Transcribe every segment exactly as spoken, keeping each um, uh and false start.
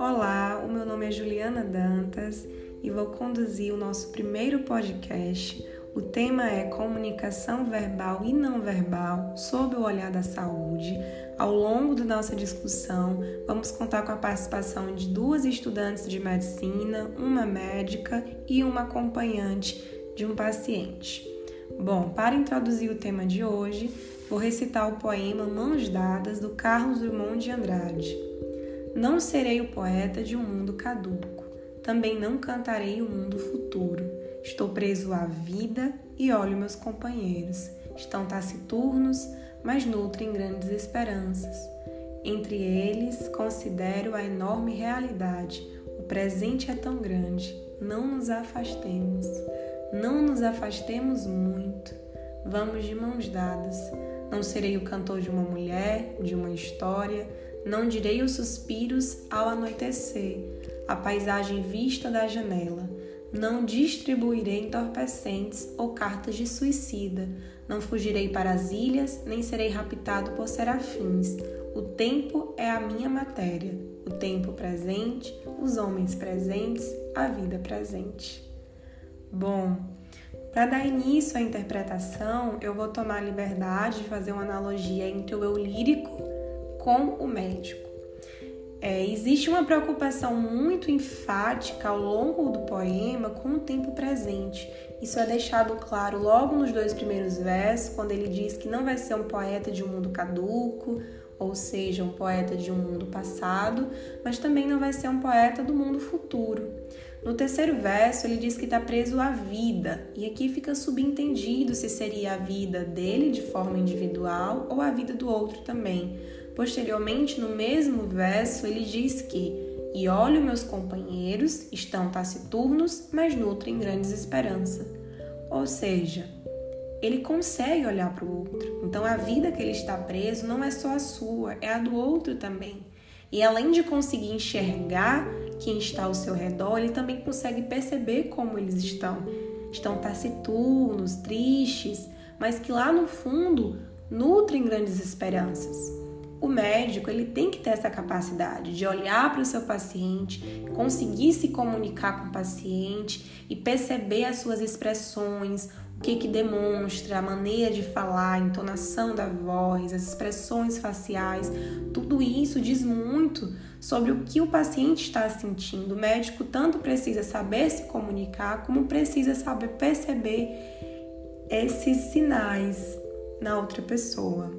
Olá, o meu nome é Juliana Dantas e vou conduzir o nosso primeiro podcast. O tema é comunicação verbal e não verbal sob o olhar da saúde. Ao longo da nossa discussão, vamos contar com a participação de duas estudantes de medicina, uma médica e uma acompanhante de um paciente. Bom, para introduzir o tema de hoje, vou recitar o poema Mãos Dadas, do Carlos Drummond de Andrade. Não serei o poeta de um mundo caduco, também não cantarei o mundo futuro. Estou preso à vida e olho meus companheiros. Estão taciturnos, mas nutrem grandes esperanças. Entre eles, considero a enorme realidade. O presente é tão grande. Não nos afastemos. Não nos afastemos muito. Vamos de mãos dadas. Não serei o cantor de uma mulher, de uma história. Não direi os suspiros ao anoitecer, a paisagem vista da janela. Não distribuirei entorpecentes ou cartas de suicida. Não fugirei para as ilhas, nem serei raptado por serafins. O tempo é a minha matéria. O tempo presente, os homens presentes, a vida presente. Bom, para dar início à interpretação, eu vou tomar a liberdade de fazer uma analogia entre o eu lírico com o médico. É, existe uma preocupação muito enfática ao longo do poema com o tempo presente. Isso é deixado claro logo nos dois primeiros versos, quando ele diz que não vai ser um poeta de um mundo caduco, ou seja, um poeta de um mundo passado, mas também não vai ser um poeta do mundo futuro. No terceiro verso, ele diz que está preso à vida, e aqui fica subentendido se seria a vida dele de forma individual ou a vida do outro também. Posteriormente, no mesmo verso, ele diz que e olho meus companheiros, estão taciturnos, mas nutrem grandes esperanças. Ou seja, ele consegue olhar para o outro. Então, a vida que ele está preso não é só a sua, é a do outro também. E além de conseguir enxergar quem está ao seu redor, ele também consegue perceber como eles estão. Estão taciturnos, tristes, mas que lá no fundo nutrem grandes esperanças. O médico, ele tem que ter essa capacidade de olhar para o seu paciente, conseguir se comunicar com o paciente e perceber as suas expressões, o que que demonstra, a maneira de falar, a entonação da voz, as expressões faciais. Tudo isso diz muito sobre o que o paciente está sentindo. O médico tanto precisa saber se comunicar, como precisa saber perceber esses sinais na outra pessoa.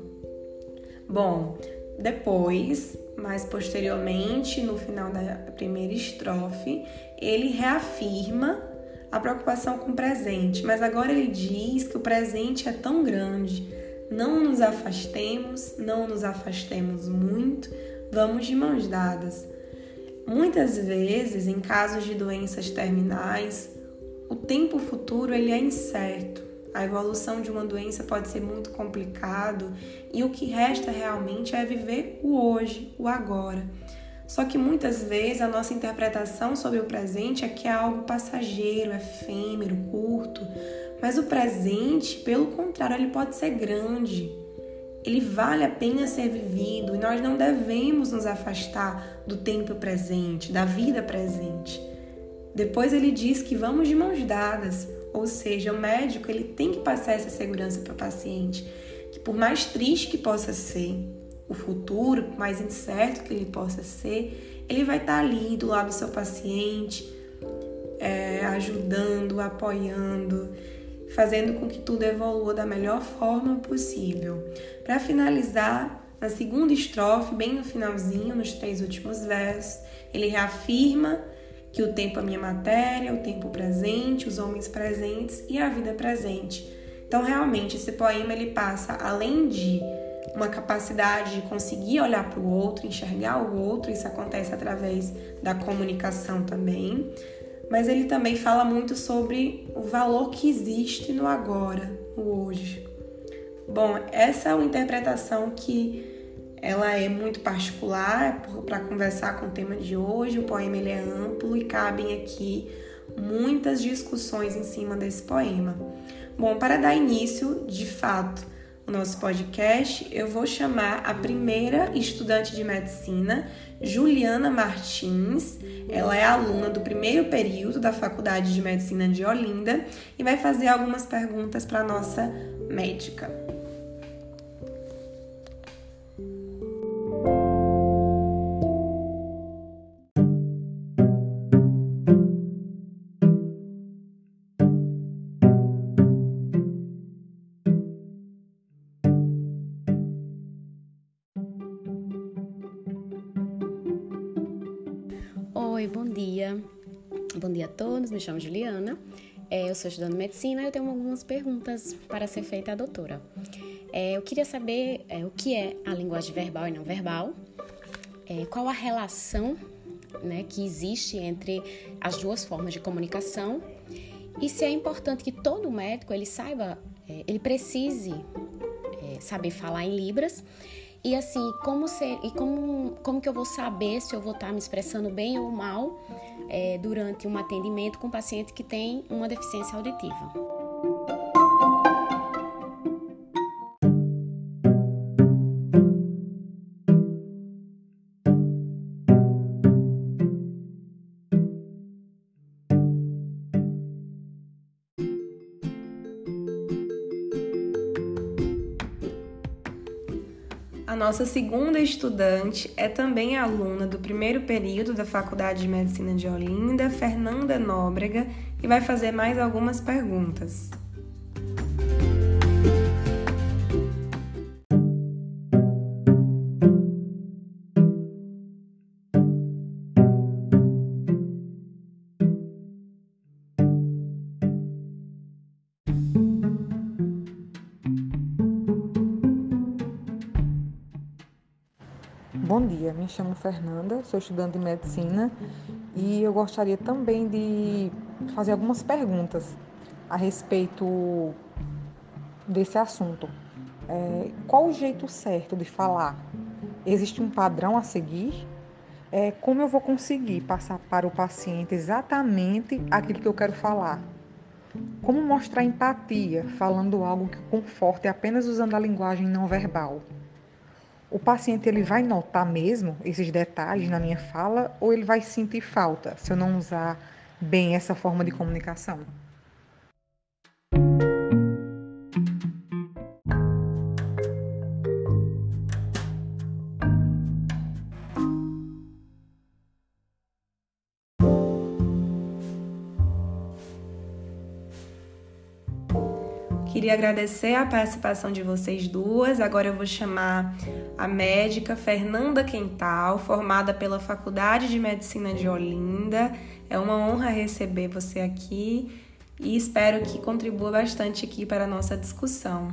Bom, depois, mais posteriormente, no final da primeira estrofe, ele reafirma a preocupação com o presente, mas agora ele diz que o presente é tão grande, não nos afastemos, não nos afastemos muito, vamos de mãos dadas. Muitas vezes, em casos de doenças terminais, o tempo futuro ele é incerto. A evolução de uma doença pode ser muito complicado e o que resta realmente é viver o hoje, o agora. Só que muitas vezes a nossa interpretação sobre o presente é que é algo passageiro, efêmero, curto, mas o presente, pelo contrário, ele pode ser grande. Ele vale a pena ser vivido e nós não devemos nos afastar do tempo presente, da vida presente. Depois ele diz que vamos de mãos dadas. Ou seja, o médico ele tem que passar essa segurança para o paciente, que por mais triste que possa ser o futuro, por mais incerto que ele possa ser, ele vai estar ali do lado do seu paciente, é, ajudando, apoiando, fazendo com que tudo evolua da melhor forma possível. Para finalizar, na segunda estrofe, bem no finalzinho, nos três últimos versos, ele reafirma que o tempo é minha matéria, o tempo presente, os homens presentes e a vida presente. Então, realmente, esse poema ele passa, além de uma capacidade de conseguir olhar para o outro, enxergar o outro, isso acontece através da comunicação também, mas ele também fala muito sobre o valor que existe no agora, no hoje. Bom, essa é uma interpretação que ela é muito particular para conversar com o tema de hoje. O poema ele é amplo e cabem aqui muitas discussões em cima desse poema. Bom, para dar início, de fato, nosso podcast, eu vou chamar a primeira estudante de medicina, Juliana Martins. Ela é aluna do primeiro período da Faculdade de Medicina de Olinda e vai fazer algumas perguntas para a nossa médica. Oi, bom dia. Bom dia a todos, me chamo Juliana, eu sou estudante de medicina e eu tenho algumas perguntas para ser feita à doutora. Eu queria saber o que é a linguagem verbal e não verbal, qual a relação, né, que existe entre as duas formas de comunicação e se é importante que todo médico ele saiba, ele precise saber falar em Libras. E assim, como, ser, e como, como que eu vou saber se eu vou estar me expressando bem ou mal é, durante um atendimento com um paciente que tem uma deficiência auditiva? A nossa segunda estudante é também aluna do primeiro período da Faculdade de Medicina de Olinda, Fernanda Nóbrega, e vai fazer mais algumas perguntas. Bom dia, me chamo Fernanda, sou estudante de medicina e eu gostaria também de fazer algumas perguntas a respeito desse assunto. É, qual o jeito certo de falar? Existe um padrão a seguir? É, como eu vou conseguir passar para o paciente exatamente aquilo que eu quero falar? Como mostrar empatia falando algo que conforte apenas usando a linguagem não verbal? O paciente ele vai notar mesmo esses detalhes na minha fala ou ele vai sentir falta se eu não usar bem essa forma de comunicação? Queria agradecer a participação de vocês duas. Agora eu vou chamar a médica Fernanda Quental, formada pela Faculdade de Medicina de Olinda. É uma honra receber você aqui e espero que contribua bastante aqui para a nossa discussão.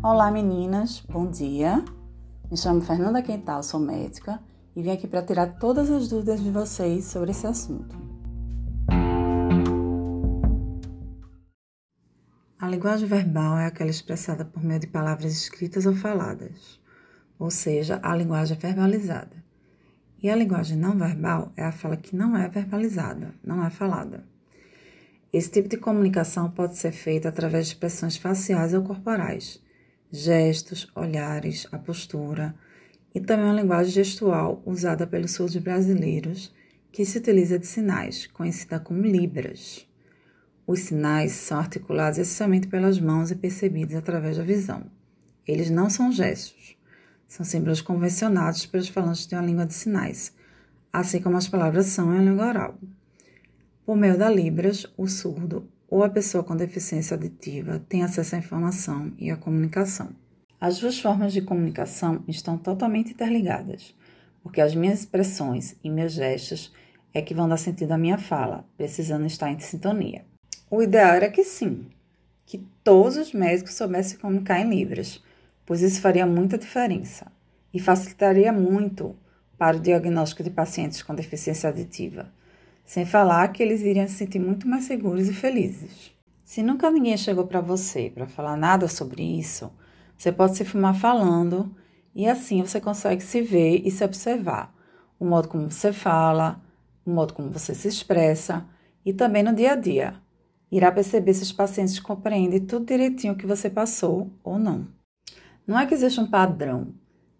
Olá meninas, bom dia, me chamo Fernanda Quental, sou médica e vim aqui para tirar todas as dúvidas de vocês sobre esse assunto. A linguagem verbal é aquela expressada por meio de palavras escritas ou faladas, ou seja, a linguagem verbalizada. E a linguagem não verbal é a fala que não é verbalizada, não é falada. Esse tipo de comunicação pode ser feita através de expressões faciais ou corporais, gestos, olhares, a postura e também uma linguagem gestual usada pelos surdos brasileiros que se utiliza de sinais, conhecida como Libras. Os sinais são articulados essencialmente pelas mãos e percebidos através da visão. Eles não são gestos, são símbolos convencionados pelos falantes de uma língua de sinais, assim como as palavras são em língua oral. Por meio da Libras, o surdo ou a pessoa com deficiência auditiva tem acesso à informação e à comunicação. As duas formas de comunicação estão totalmente interligadas, porque as minhas expressões e meus gestos é que vão dar sentido à minha fala, precisando estar em sintonia. O ideal era que sim, que todos os médicos soubessem comunicar em Libras, pois isso faria muita diferença e facilitaria muito para o diagnóstico de pacientes com deficiência auditiva. Sem falar que eles iriam se sentir muito mais seguros e felizes. Se nunca ninguém chegou para você para falar nada sobre isso, você pode se filmar falando E assim você consegue se ver e se observar. O modo como você fala, o modo como você se expressa e também no dia a dia. Irá perceber se os pacientes compreendem tudo direitinho o que você passou ou não. Não é que existe um padrão,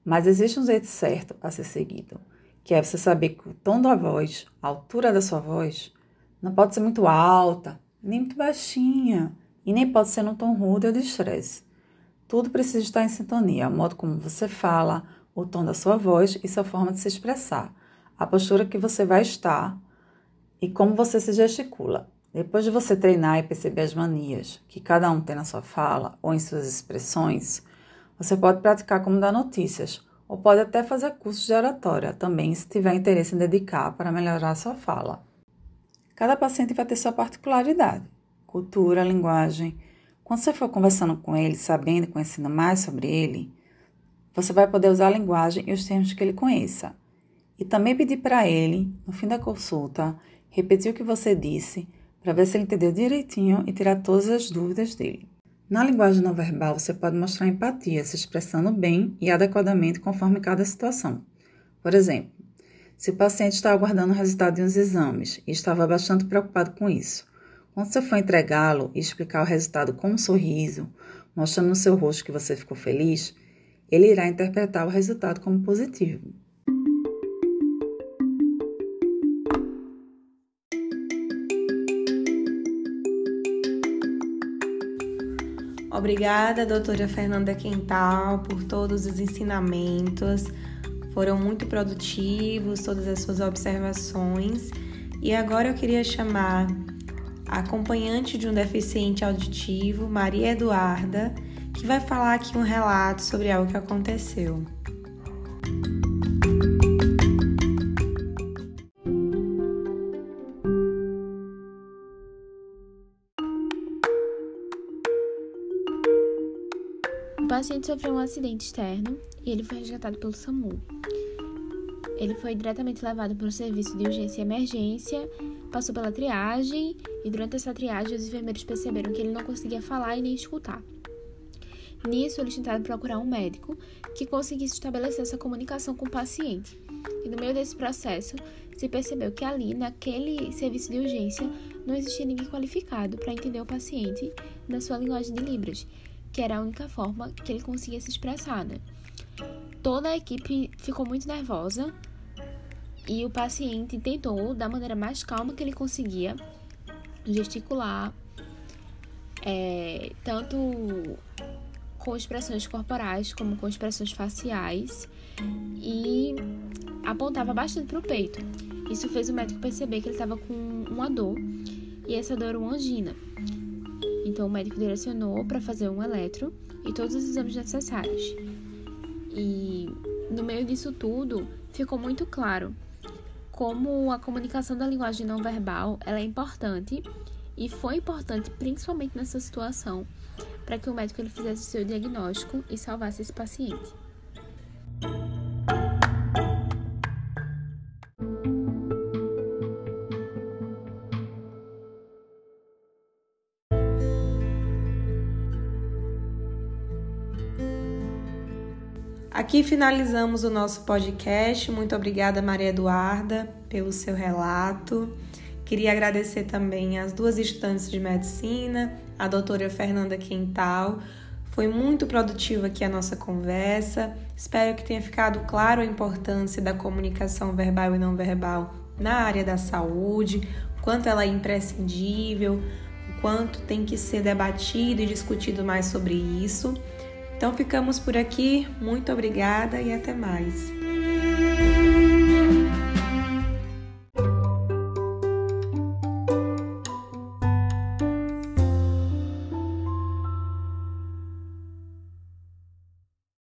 mas existe um jeito certo a ser seguido, que é você saber que o tom da voz, a altura da sua voz, não pode ser muito alta, nem muito baixinha, e nem pode ser num tom rude ou de estresse. Tudo precisa estar em sintonia, o modo como você fala, o tom da sua voz e sua forma de se expressar, a postura que você vai estar e como você se gesticula. Depois de você treinar e perceber as manias que cada um tem na sua fala ou em suas expressões, você pode praticar como dar notícias ou pode até fazer cursos de oratória também, se tiver interesse em dedicar para melhorar a sua fala. Cada paciente vai ter sua particularidade, cultura, linguagem. Quando você for conversando com ele, sabendo e conhecendo mais sobre ele, você vai poder usar a linguagem e os termos que ele conheça. E também pedir para ele, no fim da consulta, repetir o que você disse, para ver se ele entendeu direitinho e tirar todas as dúvidas dele. Na linguagem não verbal, você pode mostrar empatia, se expressando bem e adequadamente conforme cada situação. Por exemplo, se o paciente está aguardando o resultado de uns exames e estava bastante preocupado com isso, quando você for entregá-lo e explicar o resultado com um sorriso, mostrando no seu rosto que você ficou feliz, ele irá interpretar o resultado como positivo. Obrigada, doutora Fernanda Quental, por todos os ensinamentos. Foram muito produtivos todas as suas observações. E agora eu queria chamar a acompanhante de um deficiente auditivo, Maria Eduarda, que vai falar aqui um relato sobre algo que aconteceu. O paciente sofreu um acidente externo e ele foi resgatado pelo SAMU. Ele foi diretamente levado para o serviço de urgência e emergência, passou pela triagem e durante essa triagem os enfermeiros perceberam que ele não conseguia falar e nem escutar. Nisso, eles tentaram procurar um médico que conseguisse estabelecer essa comunicação com o paciente. E no meio desse processo, se percebeu que ali, naquele serviço de urgência, não existia ninguém qualificado para entender o paciente na sua linguagem de Libras, que era a única forma que ele conseguia se expressar, né? Toda a equipe ficou muito nervosa e o paciente tentou, da maneira mais calma que ele conseguia, gesticular, é, tanto com expressões corporais como com expressões faciais, e apontava bastante para o peito. Isso fez o médico perceber que ele estava com uma dor, e essa dor era uma angina. Então, o médico direcionou para fazer um eletro e todos os exames necessários. E, no meio disso tudo, ficou muito claro como a comunicação da linguagem não verbal ela é importante, e foi importante, principalmente nessa situação, para que o médico ele fizesse o seu diagnóstico e salvasse esse paciente. Aqui finalizamos o nosso podcast. Muito obrigada, Maria Eduarda, pelo seu relato. Queria agradecer também às duas estudantes de medicina, a doutora Fernanda Quental. Foi muito produtiva aqui a nossa conversa. Espero que tenha ficado claro a importância da comunicação verbal e não verbal na área da saúde, o quanto ela é imprescindível, o quanto tem que ser debatido e discutido mais sobre isso. Então ficamos por aqui, muito obrigada e até mais.